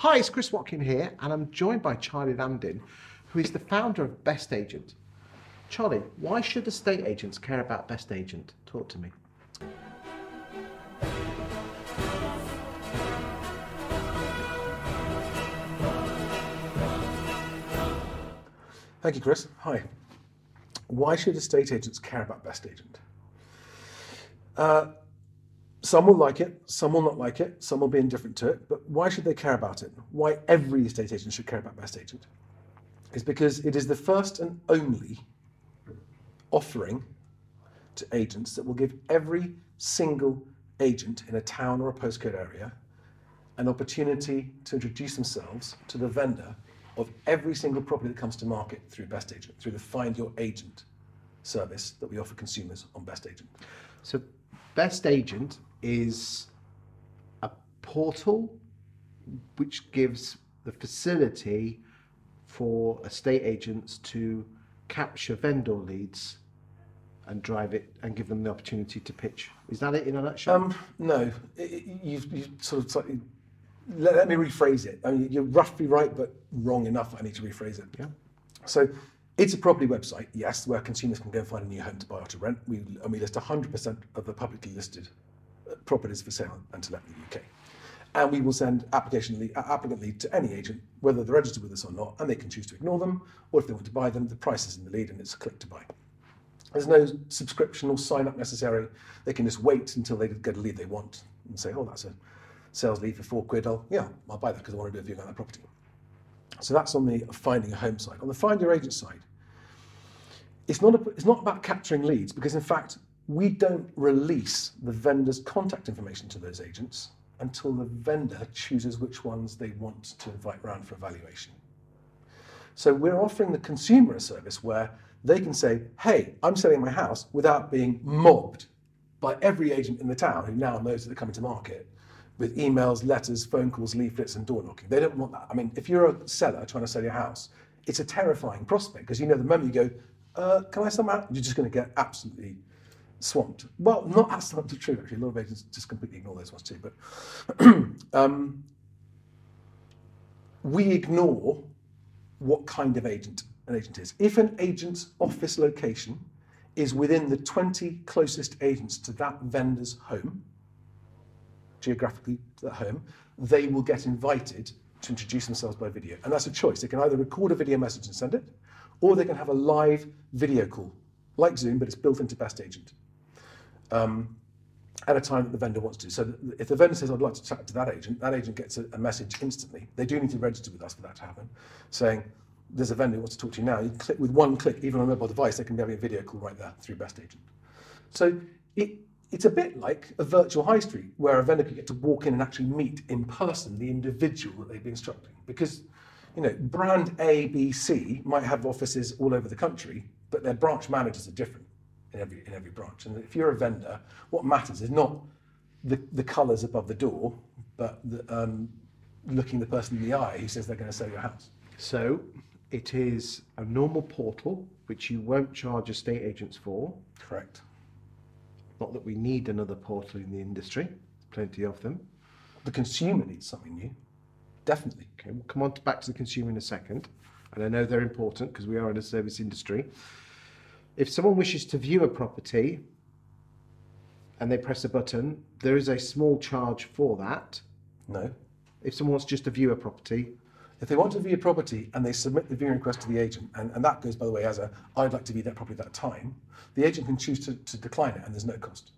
Hi, it's Chris Watkin here, and I'm joined by Charlie Lamdin, who is the founder of Best Agent. Charlie, why should estate agents care about Best Agent? Talk to me. Thank you, Chris. Hi. Why should estate agents care about Best Agent? Some will like it, some will not like it, some will be indifferent to it, but why should they care about it? Why every estate agent should care about Best Agent is because it is the first and only offering to agents that will give every single agent in a town or a postcode area an opportunity to introduce themselves to the vendor of every single property that comes to market through Best Agent, through the Find Your Agent service that we offer consumers on Best Agent. So Best Agent is a portal which gives the facility for estate agents to capture vendor leads and drive it and give them the opportunity to pitch. Is that it in a nutshell? No, you've sort of slightly, let me rephrase it. I mean, you're roughly right, but wrong enough. I need to rephrase it. Yeah. So it's a property website, yes, where consumers can go and find a new home to buy or to rent. We list 100% of the publicly listed properties for sale and to let in the UK. And we will send applicant lead to any agent, whether they're registered with us or not, and they can choose to ignore them, or if they want to buy them, the price is in the lead and it's a click to buy. There's no subscription or sign up necessary. They can just wait until they get a lead they want and say, oh, that's a sales lead for £4. I'll buy that because I want to do a viewing on that property. So that's on the finding a home side. On the find your agent side, it's not about capturing leads, because in fact, we don't release the vendor's contact information to those agents until the vendor chooses which ones they want to invite round for evaluation. So we're offering the consumer a service where they can say, hey, I'm selling my house, without being mobbed by every agent in the town who now knows that they're coming to market with emails, letters, phone calls, leaflets, and door knocking. They don't want that. I mean, if you're a seller trying to sell your house, it's a terrifying prospect, because you know the moment you go, can I sell my house? You're just going to get absolutely swamped. Well, not that's not true, actually. A lot of agents just completely ignore those ones too. But we ignore what kind of agent an agent is. If an agent's office location is within the 20 closest agents to that vendor's home, geographically to that home, they will get invited to introduce themselves by video. And that's a choice. They can either record a video message and send it, or they can have a live video call, like Zoom, but it's built into Best Agent at a time that the vendor wants to. So if the vendor says, I'd like to chat to that agent gets a message instantly. They do need to register with us for that to happen, saying, there's a vendor who wants to talk to you now. You click with one click, even on a mobile device, they can be having a video call right there through Best Agent. So it's a bit like a virtual high street, where a vendor could get to walk in and actually meet in person the individual that they've been instructing. Because, you know, brand A, B, C might have offices all over the country, but their branch managers are different in every branch. And if you're a vendor, what matters is not the colours above the door, but looking the person in the eye who says they're going to sell your house. So it is a normal portal, which you won't charge estate agents for. Correct. Not that we need another portal in the industry. There's plenty of them. The consumer needs something new, definitely. Okay, we'll come on back to the consumer in a second. And I know they're important because we are in a service industry. If someone wishes to view a property and they press a button, there is a small charge for that. No. If someone wants just to view a property. If they want to view a property and they submit the viewing request to the agent, and that goes, by the way, as a, I'd like to view that property at that time, the agent can choose to decline it, and there's no cost.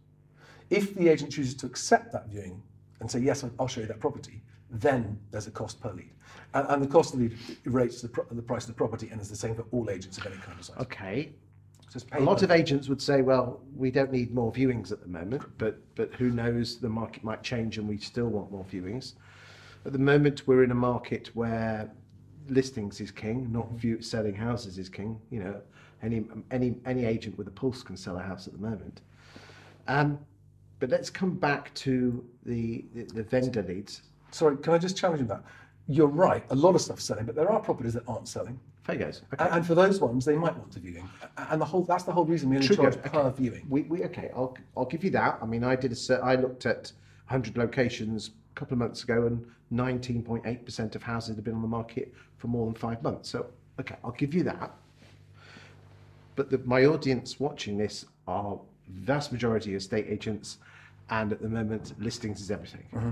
If the agent chooses to accept that viewing and say, yes, I'll show you that property, then there's a cost per lead. And the cost of the lead relates to the price of the property, and is the same for all agents of any kind of size. Okay. So a lot of agents would say, well, we don't need more viewings at the moment, but who knows, the market might change and we still want more viewings. At the moment, we're in a market where listings is king, not selling houses is king. You know, any agent with a pulse can sell a house at the moment. But let's come back to the vendor leads. Sorry, can I just challenge you that? You're right, a lot of stuff's selling, but there are properties that aren't selling. Fair goes. Okay. And for those ones, they might want a viewing. And that's the whole reason we only charge per viewing. I'll give you that. I mean, I looked at 100 locations a couple of months ago, and 19.8% of houses had been on the market for more than 5 months. So, okay, I'll give you that. But my audience watching this are vast majority estate agents, and at the moment, listings is everything. Mm-hmm.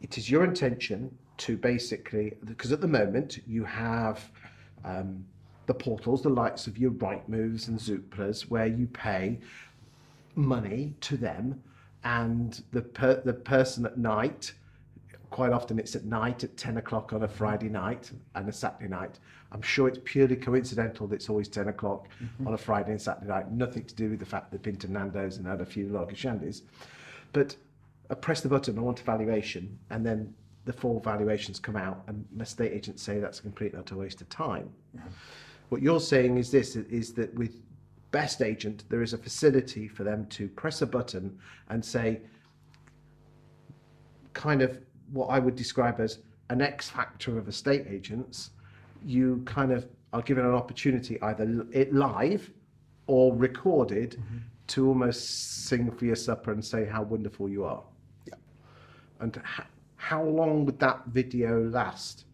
It is your intention to basically, because at the moment you have the portals, the likes of your Rightmoves and Zooplas, where you pay money to them, and the person at night, quite often it's at night at 10 o'clock on a Friday night and a Saturday night. I'm sure it's purely coincidental that it's always 10 o'clock mm-hmm. on a Friday and Saturday night, nothing to do with the fact they've been to Nando's and had a few lager shandies. But I press the button, I want a valuation, and then the four valuations come out and estate agents say that's a complete utter waste of time. Mm-hmm. What you're saying is this, is that with Best Agent, there is a facility for them to press a button and say, kind of what I would describe as an X factor of estate agents, you kind of are given an opportunity, either it live or recorded, mm-hmm. to almost sing for your supper and say how wonderful you are. Yeah. And how long would that video last?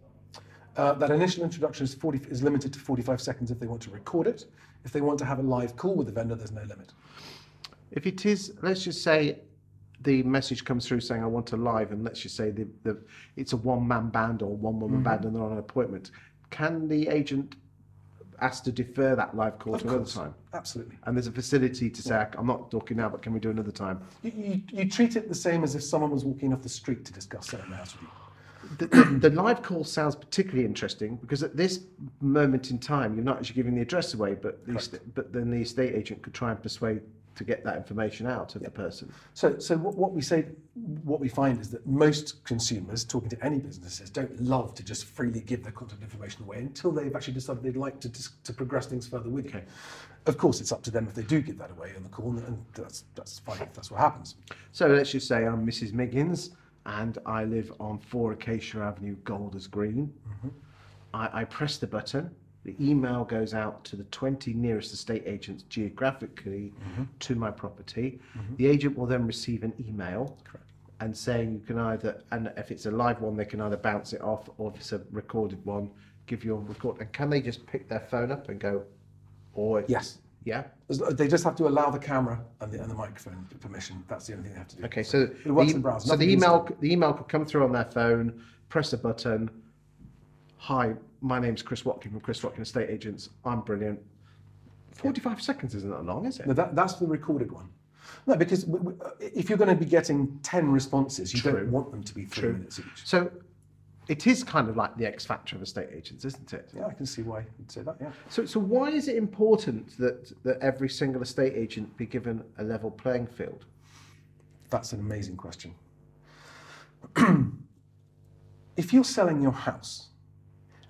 That initial introduction is limited to 45 seconds if they want to record it. If they want to have a live call with the vendor, there's no limit. If it is, let's just say the message comes through saying I want a live, and let's just say it's a one-man band or one-woman mm-hmm. band and they're on an appointment, can the agent ask to defer that live call to another time? Absolutely. And there's a facility to say, yeah. I'm not talking now, but can we do another time? You treat it the same as if someone was walking off the street to discuss selling the house with you. The live call sounds particularly interesting because at this moment in time, you're not actually giving the address away, but then the estate agent could try and persuade to get that information out of yeah. the person. So what we find is that most consumers talking to any businesses don't love to just freely give their contact information away until they've actually decided they'd like to progress things further with you. Of course, it's up to them if they do give that away on the call, and that's fine if that's what happens. So let's just say I'm Mrs. Miggins, and I live on 4 Acacia Avenue, Golders Green. Mm-hmm. I press the button, the email goes out to the 20 nearest estate agents geographically mm-hmm. to my property. Mm-hmm. The agent will then receive an email Correct. And saying you can either, and if it's a live one, they can either bounce it off, or if it's a recorded one, give you a record. And can they just pick their phone up and go, or? Yes. Yeah, they just have to allow the camera and the microphone permission. That's the only thing they have to do. Okay, so it works in browser. So the email could come through on their phone, press a button. Hi, my name's Chris Watkin from Chris Watkin Estate Agents. I'm brilliant. 45 seconds isn't that long, is it? No, that's the recorded one. No, because if you're going to be getting 10 responses, you True. Don't want them to be 3 True. Minutes each. So it is kind of like the X factor of estate agents, isn't it? Yeah, I can see why you'd say that, yeah. So why is it important that every single estate agent be given a level playing field? That's an amazing question. If you're selling your house,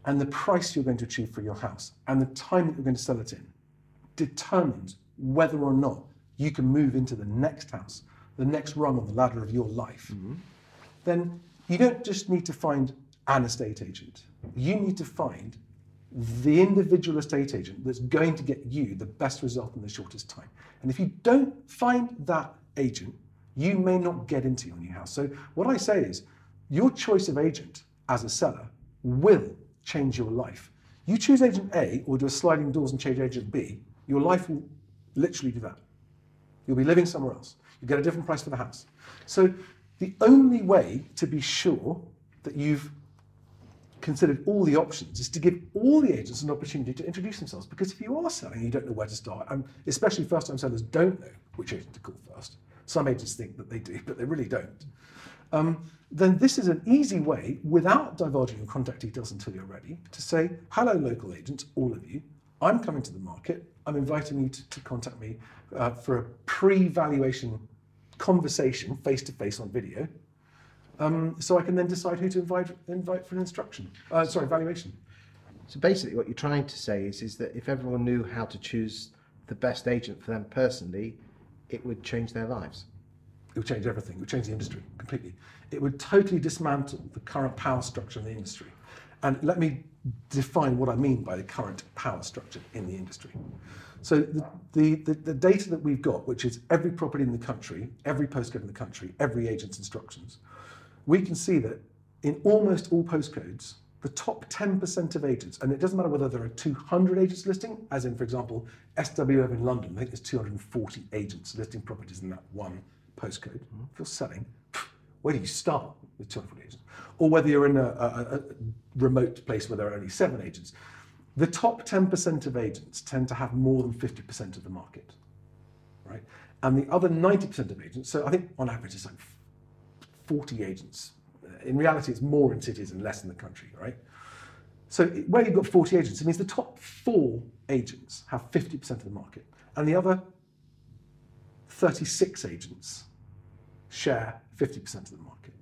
and the price you're going to achieve for your house, and the time that you're going to sell it in, determines whether or not you can move into the next house, the next rung on the ladder of your life, mm-hmm. then you don't just need to find an estate agent. You need to find the individual estate agent that's going to get you the best result in the shortest time. And if you don't find that agent, you may not get into your new house. So what I say is, your choice of agent as a seller will change your life. You choose agent A, or do a sliding doors and change agent B, your life will literally do that. You'll be living somewhere else. You get a different price for the house. So the only way to be sure that you've considered all the options is to give all the agents an opportunity to introduce themselves. Because if you are selling, you don't know where to start. And especially first-time sellers don't know which agent to call first. Some agents think that they do, but they really don't. Then this is an easy way, without divulging your contact details until you're ready, to say, hello, local agents, all of you. I'm coming to the market. I'm inviting you to contact me for a pre-valuation conversation face-to-face on video, so I can then decide who to invite for an instruction, valuation. So basically what you're trying to say is that if everyone knew how to choose the best agent for them personally, it would change their lives. It would change everything. It would change the industry completely. It would totally dismantle the current power structure in the industry. And let me define what I mean by the current power structure in the industry. So the data that we've got, which is every property in the country, every postcode in the country, every agent's instructions, we can see that in almost all postcodes, the top 10% of agents, and it doesn't matter whether there are 200 agents listing, as in, for example, SW in London, I think there's 240 agents listing properties in that one postcode. If you're selling, where do you start with 240 agents? Or whether you're in a remote place where there are only 7 agents. The top 10% of agents tend to have more than 50% of the market, right? And the other 90% of agents, so I think on average it's like 40 agents. In reality, it's more in cities and less in the country, right? So where you've got 40 agents, it means the top 4 agents have 50% of the market, and the other 36 agents share 50% of the market.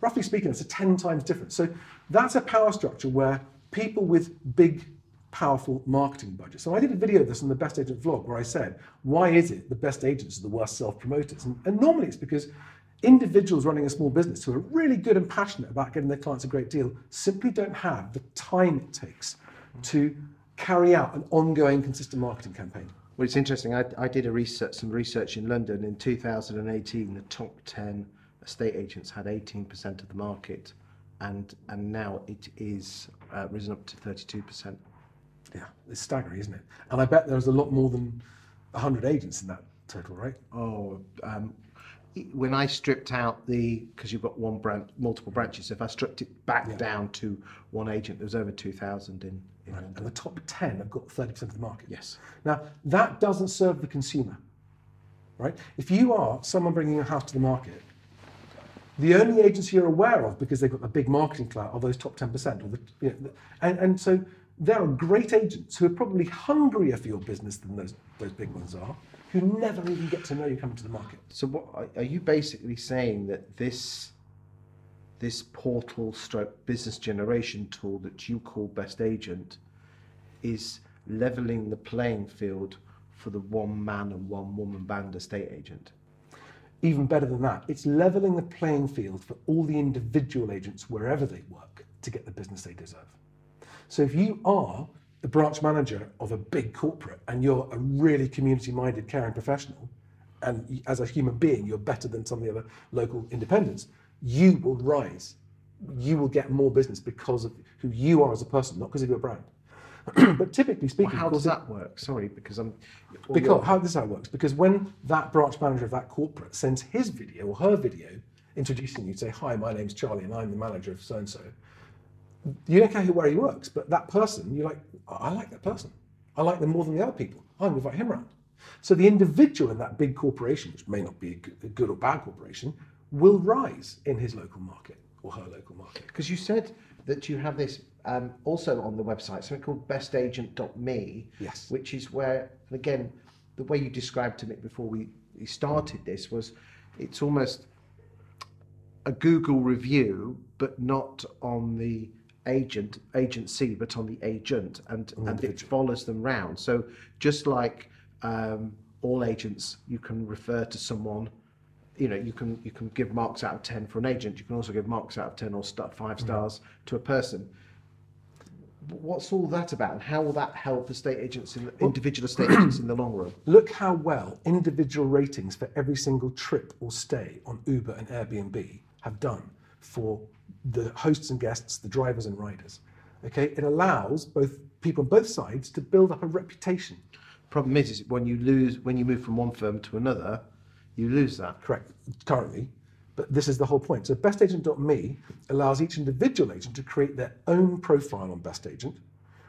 Roughly speaking, it's a 10 times difference. So that's a power structure where people with big, powerful marketing budgets. So I did a video of this on the Best Agent vlog where I said, why is it the best agents are the worst self-promoters? And normally it's because individuals running a small business who are really good and passionate about getting their clients a great deal simply don't have the time it takes to carry out an ongoing, consistent marketing campaign. Well, it's interesting. I did some research in London in 2018. The top 10 estate agents had 18% of the market, and now it is risen up to 32%. Yeah, it's staggering, isn't it? And I bet there's a lot more than 100 agents in that total, right? Oh. When I stripped out because you've got one branch, multiple branches, so if I stripped it back down to one agent, there was over 2,000 in London. And the top 10 have got 30% of the market. Yes. Now, that doesn't serve the consumer, right? If you are someone bringing a house to the market, the only agents you're aware of, because they've got the big marketing clout, are those top 10%. And so there are great agents who are probably hungrier for your business than those big ones are, who never even get to know you coming to the market. So what are you basically saying, that this portal stroke business generation tool that you call Best Agent is leveling the playing field for the one man and one woman band estate agent? Even better than that, it's leveling the playing field for all the individual agents wherever they work to get the business they deserve. So if you are the branch manager of a big corporate and you're a really community-minded, caring professional, and as a human being you're better than some of the other local independents, you will rise. You will get more business because of who you are as a person, not because of your brand. But typically speaking, well, how does that work? Sorry, Because when that branch manager of that corporate sends his video or her video introducing you to say, "Hi, my name's Charlie and I'm the manager of so and so," you don't care where he works, but that person, you're like, I like that person. I like them more than the other people. I'm going to invite him around. So the individual in that big corporation, which may not be a good or bad corporation, will rise in his local market or her local market. Because you said that you have this also on the website, something called bestagent.me, yes, which is where, and again, the way you described to me before we started this was, it's almost a Google review, but not on the agency, but on the agent, and it follows them round. So just like all agents, you can refer to someone. You know, you can give marks out of 10 for an agent. You can also give marks out of 10 or 5 stars to a person. What's all that about, and how will that help estate agents, individual estate agents, in the long run? Look how well individual ratings for every single trip or stay on Uber and Airbnb have done for the hosts and guests, the drivers and riders. Okay, it allows both people on both sides to build up a reputation. Problem is when you move from one firm to another, you lose that. Correct, currently, but this is the whole point. So bestagent.me allows each individual agent to create their own profile on Best Agent,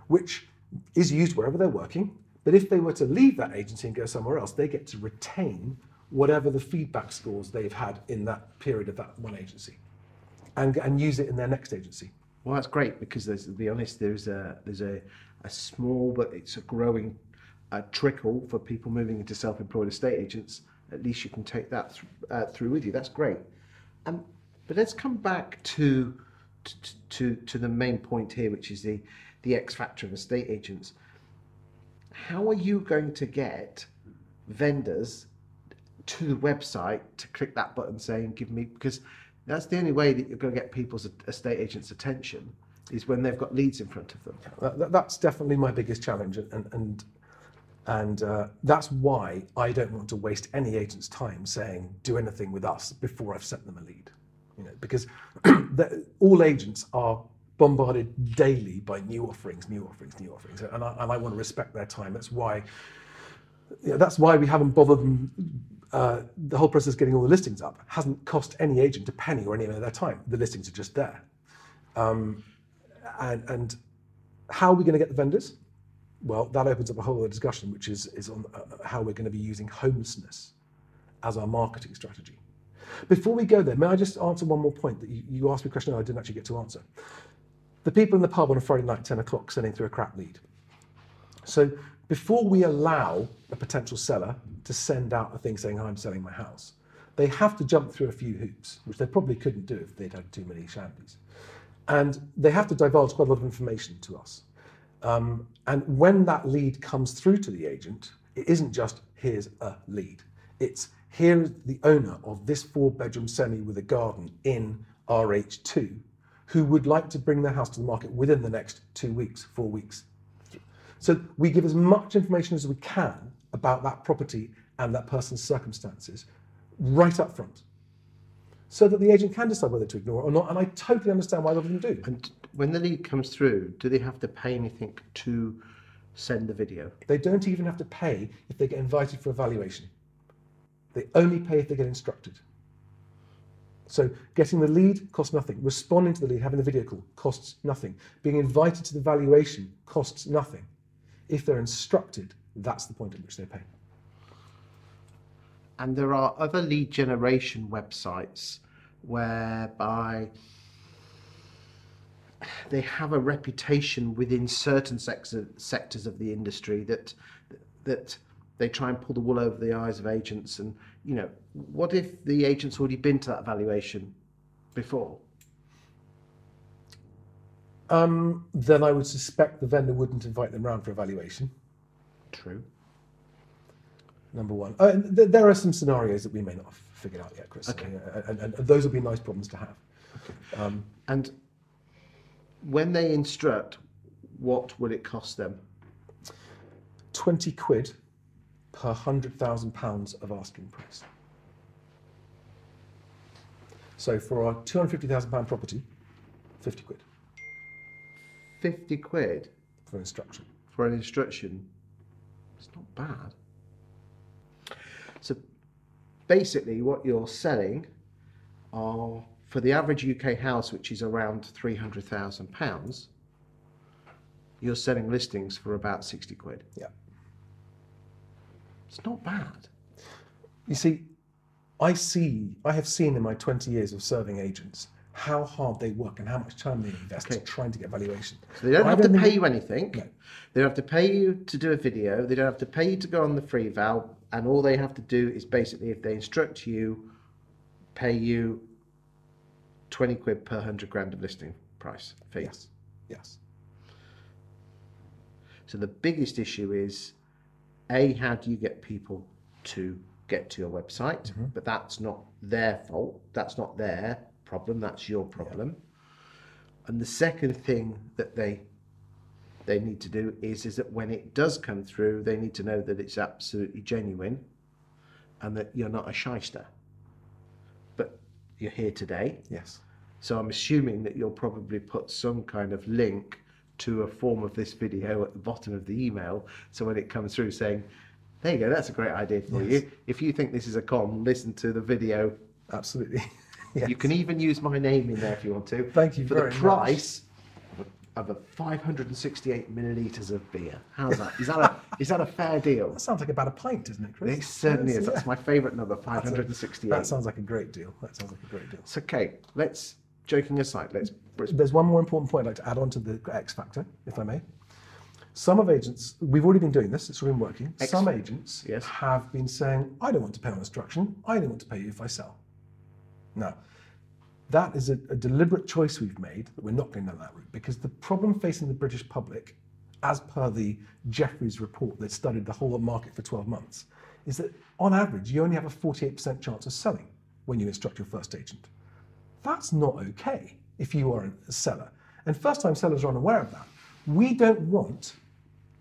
which is used wherever they're working, but if they were to leave that agency and go somewhere else, they get to retain whatever the feedback scores they've had in that period of that one agency. And use it in their next agency. Well, that's great, because to be honest, there's a small, but it's a growing trickle for people moving into self-employed estate agents. At least you can take that through with you. That's great. But let's come back to the main point here, which is the X factor of estate agents. How are you going to get vendors to the website to click that button saying, "Give me," because that's the only way that you're going to get people's estate agents' attention, is when they've got leads in front of them. That's definitely my biggest challenge, and And that's why I don't want to waste any agent's time saying, do anything with us before I've sent them a lead. You know, because all agents are bombarded daily by new offerings. And I want to respect their time. That's why, you know, that's why we haven't bothered them. The whole process of getting all the listings up hasn't cost any agent a penny or any of their time. The listings are just there. And how are we going to get the vendors? Well, that opens up a whole other discussion, which is on how we're going to be using homelessness as our marketing strategy. Before we go there, may I just answer one more point that you asked me a question I didn't actually get to answer. The people in the pub on a Friday night, 10 o'clock, sending through a crap lead. So before we allow a potential seller to send out a thing saying, I'm selling my house, they have to jump through a few hoops, which they probably couldn't do if they'd had too many shanties. And they have to divulge quite a lot of information to us. And when that lead comes through to the agent, it isn't just, here's a lead. It's, here's the owner of this 4-bedroom semi with a garden in RH2, who would like to bring their house to the market within the next 2 weeks, 4 weeks. So we give as much information as we can about that property and that person's circumstances right up front, so that the agent can decide whether to ignore it or not. And I totally understand why a lot of them do. And when the lead comes through, do they have to pay anything to send the video? They don't even have to pay if they get invited for evaluation. They only pay if they get instructed. So getting the lead costs nothing. Responding to the lead, having the video call, costs nothing. Being invited to the valuation costs nothing. If they're instructed, that's the point at which they pay. And there are other lead generation websites whereby they have a reputation within certain sectors of the industry that they try and pull the wool over the eyes of agents. And, you know, what if the agent's already been to that valuation before? Then I would suspect the vendor wouldn't invite them round for evaluation. True. Number one. There are some scenarios that we may not have figured out yet, Chris. Okay. And those would be nice problems to have. Okay. And when they instruct, what will it cost them? £20 per £100,000 of asking price. So for our £250,000 property, £50. £50 for instruction. For an instruction, it's not bad. So basically what you're selling are, for the average UK house, which is around £300,000, you're selling listings for about £60. Yeah. It's not bad. You see, I have seen in my 20 years of serving agents how hard they work and how much time they invest in trying to get valuation. So they don't have to pay you anything. No. They don't have to pay you to do a video. They don't have to pay you to go on the free val. And all they have to do is basically, if they instruct you, pay you £20 per £100,000 of listing price fee. Yes. So the biggest issue is, A, how do you get people to get to your website? Mm-hmm. But that's not their fault. That's not their problem. That's your problem. Yeah. And the second thing that they need to do is that when it does come through, they need to know that it's absolutely genuine and that you're not a shyster. But you're here today. Yes. So I'm assuming that you'll probably put some kind of link to a form of this video at the bottom of the email. So when it comes through saying, there you go, that's a great idea for you. If you think this is a con, listen to the video. Absolutely. Yes. You can even use my name in there if you want to. Thank you for very much. For the price of a 568 millilitres of beer. How's that? Is that a fair deal? That sounds like about a pint, doesn't it, Chris? It certainly is. Yeah. That's my favourite number, 568. That sounds like a great deal. So, Kate, joking aside, there's one more important point I'd like to add on to the X factor, if I may. Some of agents, we've already been doing this, it's already been working. Excellent. Some agents have been saying, I don't want to pay on instruction, I only want to pay you if I sell. Now, that is a deliberate choice we've made, that we're not going down that route, because the problem facing the British public, as per the Jefferies report that studied the whole market for 12 months, is that on average, you only have a 48% chance of selling when you instruct your first agent. That's not okay if you are a seller. And first-time sellers are unaware of that. We don't want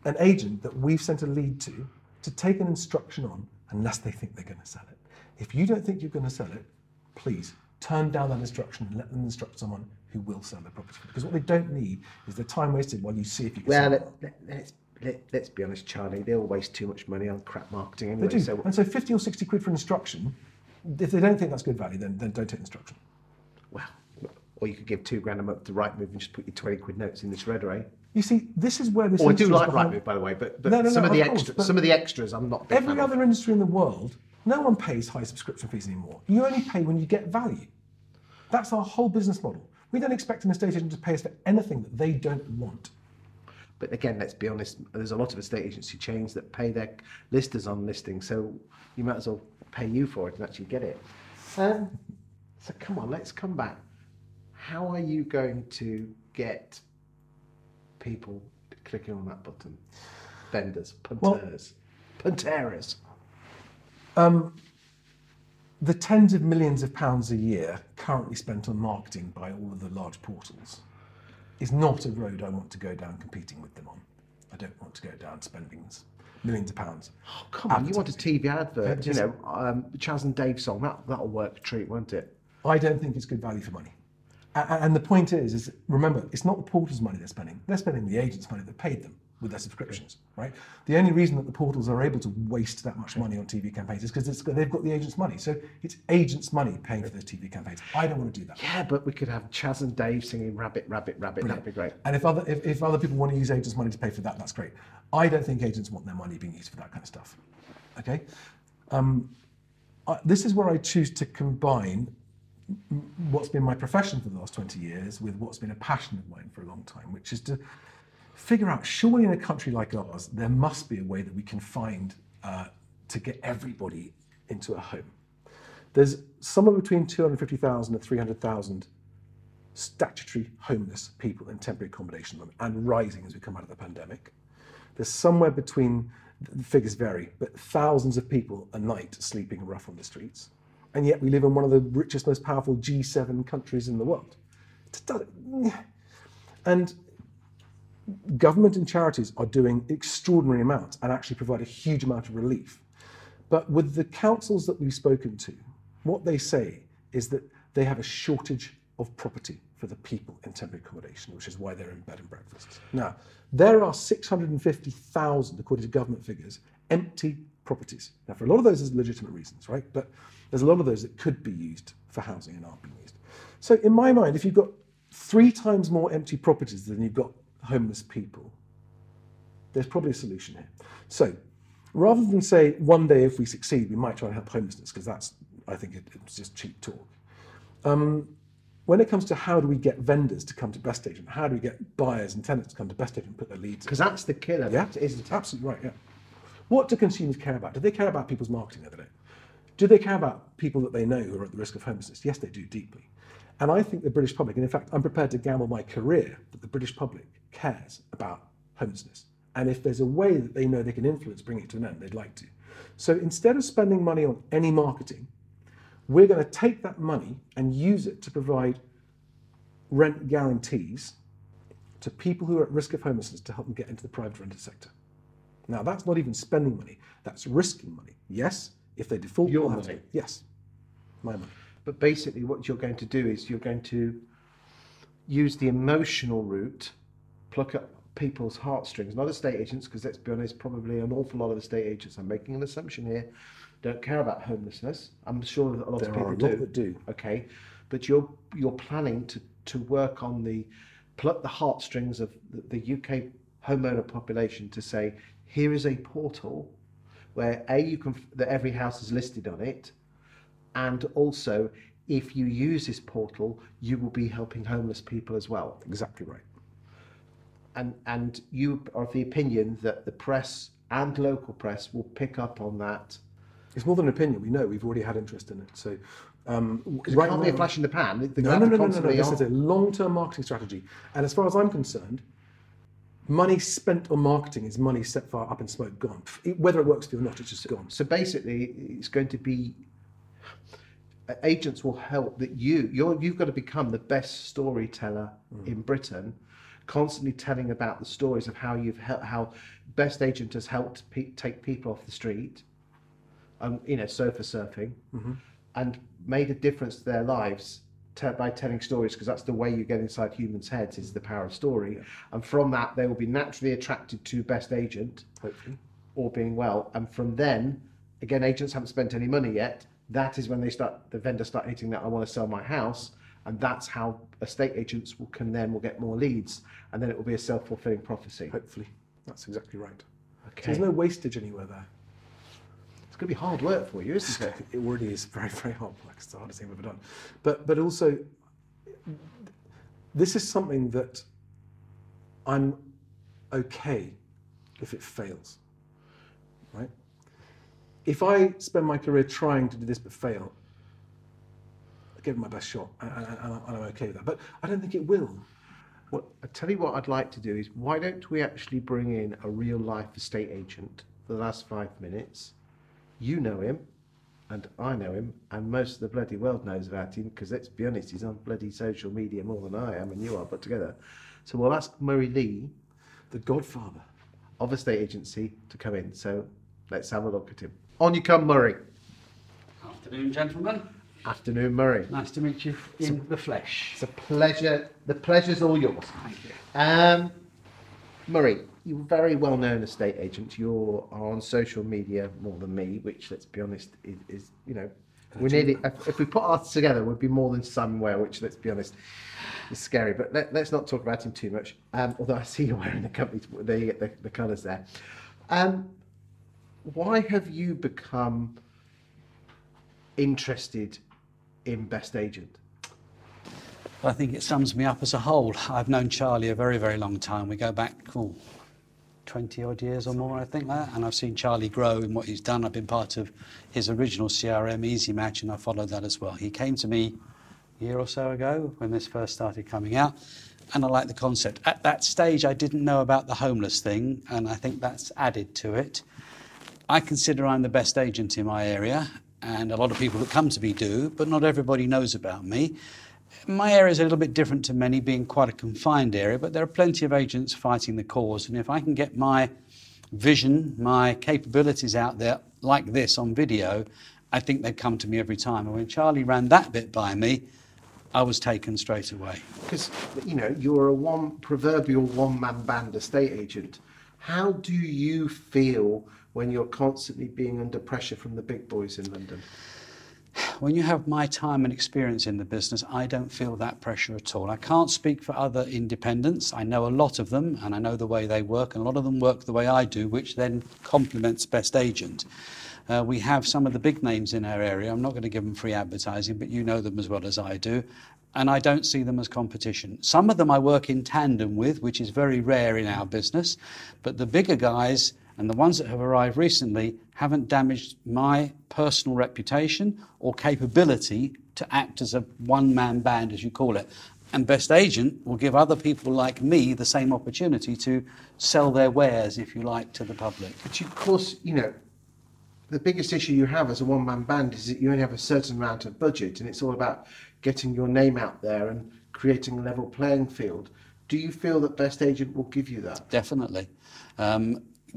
an agent that we've sent a lead to to take an instruction on unless they think they're going to sell it. If you don't think you're going to sell it, please turn down that instruction and let them instruct someone who will sell their property. Because what they don't need is their time wasted while you see if you can sell it. Well, let's be honest, Charlie, they all waste too much money on crap marketing anyway. They do. So, and so 50 or 60 quid for an instruction, if they don't think that's good value, then don't take instruction. Well, or you could give £2,000 a month to Rightmove and just put your 20 quid notes in the shredder, eh? You see, this is where this is. Oh, I do like Rightmove, by the way, but some of the extras I'm not a big fan of. Every other industry in the world, no one pays high subscription fees anymore. You only pay when you get value. That's our whole business model. We don't expect an estate agent to pay us for anything that they don't want. But again, let's be honest, there's a lot of estate agency chains that pay their listers on listings, so you might as well pay you for it and actually get it. So come on, let's come back. How are you going to get people clicking on that button? Vendors, Panteras. The tens of millions of pounds a year currently spent on marketing by all of the large portals is not a road I want to go down competing with them on. I don't want to go down spending millions of pounds. Oh, come on, you want a TV advert, you know, Chas and Dave song, that'll work a treat, won't it? I don't think it's good value for money. And the point is remember, it's not the portals' money they're spending the agents' money that paid them with their subscriptions, right? The only reason that the portals are able to waste that much money on TV campaigns is because they've got the agents' money. So it's agents' money paying for those TV campaigns. I don't want to do that. Yeah, but we could have Chas and Dave singing Rabbit, Rabbit, Rabbit. Brilliant. That'd be great. And if other people want to use agents' money to pay for that, that's great. I don't think agents want their money being used for that kind of stuff, okay? This is where I choose to combine what's been my profession for the last 20 years with what's been a passion of mine for a long time, which is to figure out, surely in a country like ours, there must be a way that we can find to get everybody into a home. There's somewhere between 250,000 and 300,000 statutory homeless people in temporary accommodation and rising as we come out of the pandemic. There's somewhere between, the figures vary, but thousands of people a night sleeping rough on the streets. And yet we live in one of the richest, most powerful G7 countries in the world. And government and charities are doing extraordinary amounts and actually provide a huge amount of relief. But with the councils that we've spoken to, what they say is that they have a shortage of property for the people in temporary accommodation, which is why they're in bed and breakfasts. Now, there are 650,000, according to government figures, empty properties. Now, for a lot of those, there's legitimate reasons, right? But there's a lot of those that could be used for housing and aren't being used. So in my mind, if you've got 3 times more empty properties than you've got homeless people, there's probably a solution here. So rather than say, one day if we succeed, we might try and help homelessness, because that's, I think it's just cheap talk. When it comes to how do we get vendors to come to Best Agent, how do we get buyers and tenants to come to Best Agent and put their leads in? Because that's the killer, yeah? Isn't it? Absolutely right, yeah. What do consumers care about? Do they care about people's marketing or they don't? Do they care about people that they know who are at the risk of homelessness? Yes, they do, deeply. And I think the British public, and in fact, I'm prepared to gamble my career that the British public cares about homelessness. And if there's a way that they know they can influence bringing it to an end, they'd like to. So instead of spending money on any marketing, we're going to take that money and use it to provide rent guarantees to people who are at risk of homelessness to help them get into the private rented sector. Now, that's not even spending money, that's risking money. Yes, if they default. Your money? Yes, my money. But basically what you're going to do is you're going to use the emotional route, pluck up people's heartstrings, not estate agents, because let's be honest, probably an awful lot of estate agents, I'm making an assumption here, don't care about homelessness. I'm sure that a lot of people do. There are a lot that do. Okay, but you're planning to work on pluck the heartstrings of the UK homeowner population to say, here is a portal where that every house is listed on it, and also if you use this portal, you will be helping homeless people as well. Exactly right. And you are of the opinion that the press and local press will pick up on that. It's more than an opinion. We know we've already had interest in it. So it can't be a flash in the pan. No. This is a long-term marketing strategy. And as far as I'm concerned, money spent on marketing is money set far up in smoke, gone. Whether it works for you or not, it's just gone. So basically, it's going to be agents will help that you've got to become the best storyteller in Britain, constantly telling about the stories of how you've how Best Agent has helped take people off the street, you know, sofa surfing, mm-hmm. and made a difference to their lives by telling stories, because that's the way you get inside humans' heads, is the power of story. Yeah. And from that, they will be naturally attracted to Best Agent, hopefully, all being well. And from then, again, agents haven't spent any money yet. That is when they start, the vendors start hitting that, I want to sell my house. And that's how estate agents will get more leads. And then it will be a self-fulfilling prophecy. Hopefully. That's exactly right. Okay. So there's no wastage anywhere there. It's going to be hard work for you, isn't it? It already is very, very hard work. It's the hardest thing I've ever done. But also, this is something that I'm okay if it fails, right? If I spend my career trying to do this but fail, I give it my best shot, and I'm okay with that. But I don't think it will. Well, I tell you what I'd like to do is, why don't we actually bring in a real-life estate agent for the last 5 minutes? You know him, and I know him, and most of the bloody world knows about him, because let's be honest, he's on bloody social media more than I am and you are put together. So we'll ask Murray Lee, the godfather of estate agency, to come in. So let's have a look at him. On you come, Murray. Afternoon, gentlemen. Afternoon, Murray. Nice to meet you in the flesh. It's a pleasure. The pleasure's all yours. Thank you. Murray, you're a very well-known estate agent. You are on social media more than me, which, let's be honest, is you know, we nearly, if we put ours together, we'd be more than somewhere, which, let's be honest, is scary. But let's not talk about him too much. Although I see you're wearing the company, the colours there. Why have you become interested in Best Agent? I think it sums me up as a whole. I've known Charlie a very, very long time. We go back 20-odd years or more, I think, like that. And I've seen Charlie grow in what he's done. I've been part of his original CRM, Easy Match, and I followed that as well. He came to me a year or so ago when this first started coming out, and I liked the concept. At that stage, I didn't know about the homeless thing, and I think that's added to it. I consider I'm the best agent in my area, and a lot of people that come to me do, but not everybody knows about me. My area is a little bit different to many, being quite a confined area, but there are plenty of agents fighting the cause. And if I can get my vision, my capabilities out there like this on video, I think they'd come to me every time. And when Charlie ran that bit by me, I was taken straight away. Because, you know, you're a proverbial one-man band estate agent. How do you feel when you're constantly being under pressure from the big boys in London? When you have my time and experience in the business, I don't feel that pressure at all. I can't speak for other independents. I know a lot of them, and I know the way they work, and a lot of them work the way I do, which then complements Best Agent. We have some of the big names in our area. I'm not going to give them free advertising, but you know them as well as I do, and I don't see them as competition. Some of them I work in tandem with, which is very rare in our business, but the bigger guys and the ones that have arrived recently haven't damaged my personal reputation or capability to act as a one-man band, as you call it. And Best Agent will give other people like me the same opportunity to sell their wares, if you like, to the public. But of course, you know, the biggest issue you have as a one-man band is that you only have a certain amount of budget, and it's all about getting your name out there and creating a level playing field. Do you feel that Best Agent will give you that? Definitely.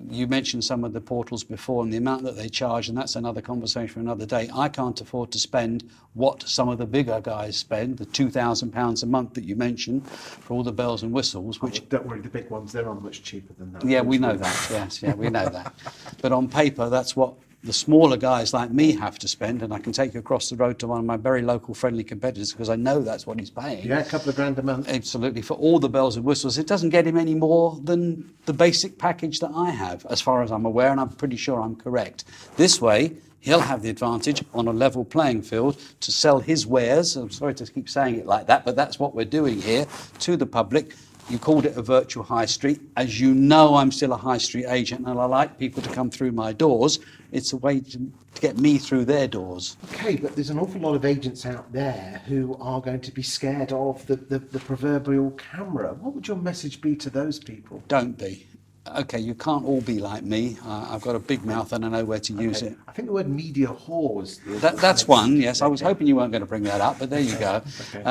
You mentioned some of the portals before and the amount that they charge, and that's another conversation for another day. I can't afford to spend what some of the bigger guys spend, the £2,000 a month that you mentioned for all the bells and whistles. Which, oh, don't worry, the big ones, they're not much cheaper than that. Yeah, we know that, yes, yeah, we know that. But on paper, that's what the smaller guys like me have to spend, and I can take you across the road to one of my very local friendly competitors because I know that's what he's paying. Yeah, a couple of grand a month. Absolutely, for all the bells and whistles. It doesn't get him any more than the basic package that I have, as far as I'm aware, and I'm pretty sure I'm correct. This way, he'll have the advantage on a level playing field to sell his wares. I'm sorry to keep saying it like that, but that's what we're doing here to the public. You called it a virtual high street. As you know, I'm still a high street agent, and I like people to come through my doors. It's a way to get me through their doors. Okay, but there's an awful lot of agents out there who are going to be scared of the proverbial camera. What would your message be to those people? Don't be. Okay, you can't all be like me. I've got a big mouth and I know where to use it. I think the word media whores. That's one, yes. Okay. I was hoping you weren't going to bring that up, but there you go. Okay.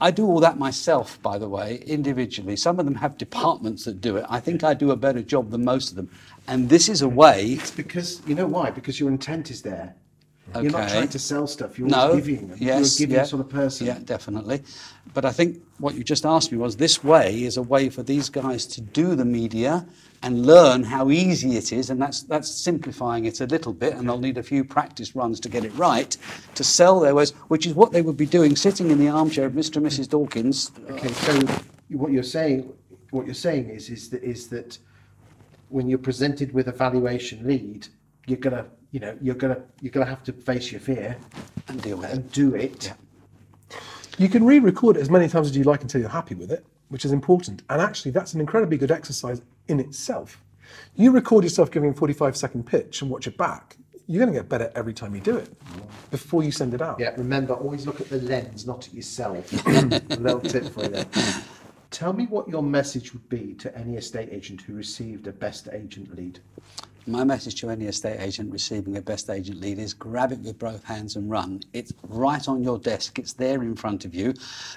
I do all that myself, by the way, individually. Some of them have departments that do it. I think I do a better job than most of them. And this is a way... It's because, you know why? Because your intent is there. Okay. You're not trying to sell stuff, you're giving them. Yes, you're giving sort of person. Yeah, definitely. But I think what you just asked me was, this way is a way for these guys to do the media and learn how easy it is, and that's simplifying it a little bit, and they'll need a few practice runs to get it right, to sell their wares, which is what they would be doing, sitting in the armchair of Mr. and Mrs. Dawkins. Okay, so what you're saying is that when you're presented with a valuation lead, you're gonna have to face your fear and deal with it. And do it. Yeah. You can re-record it as many times as you like until you're happy with it, which is important. And actually, that's an incredibly good exercise in itself. You record yourself giving a 45-second pitch and watch it back. You're going to get better every time you do it before you send it out. Yeah. Remember, always look at the lens, not at yourself. A little tip for you there. Tell me what your message would be to any estate agent who received a best agent lead. My message to any estate agent receiving a best agent lead is grab it with both hands and run. It's right on your desk. It's there in front of you.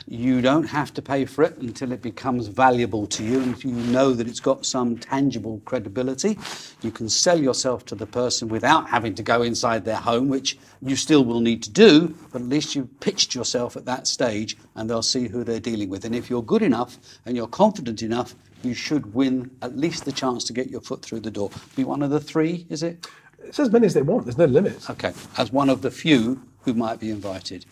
You don't have to pay for it until it becomes valuable to you. And if you know that it's got some tangible credibility, you can sell yourself to the person without having to go inside their home, which you still will need to do, but at least you've pitched yourself at that stage and they'll see who they're dealing with. And if you're good enough and you're confident enough, you should win at least the chance to get your foot through the door. Be one of the three, is it? It's as many as they want. There's no limits. Okay. As one of the few who might be invited.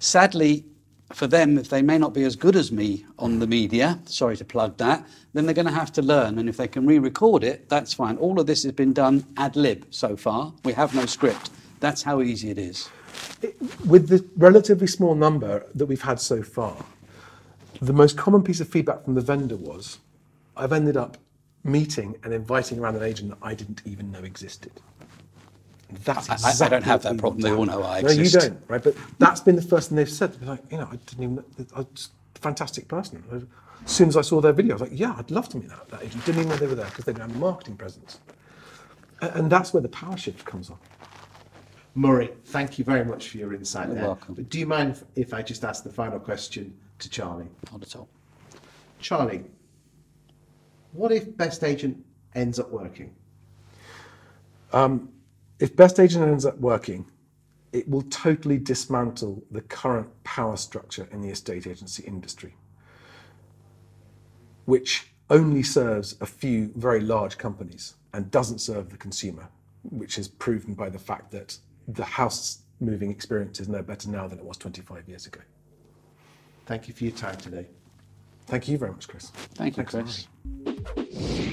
Sadly, for them, if they may not be as good as me on the media, sorry to plug that, then they're going to have to learn. And if they can re-record it, that's fine. All of this has been done ad lib so far. We have no script. That's how easy it is. With the relatively small number that we've had so far, the most common piece of feedback from the vendor was, I've ended up meeting and inviting around an agent that I didn't even know existed. And that's exactly I don't have that problem. They all know I exist. No, you don't, right? But that's been the first thing they've said. They've been like, I didn't even know. I was a fantastic person. As soon as I saw their video, I was like, yeah, I'd love to meet that agent. Didn't even know they were there because they didn't have a marketing presence. And that's where the power shift comes on. Murray, thank you very much for your insight. You're welcome. But do you mind if I just ask the final question to Charlie? Not at all. Charlie, what if Best Agent ends up working? If Best Agent ends up working, it will totally dismantle the current power structure in the estate agency industry, which only serves a few very large companies and doesn't serve the consumer, which is proven by the fact that the house moving experience is no better now than it was 25 years ago. Thank you for your time today. Thank you very much, Chris. Thanks, Chris.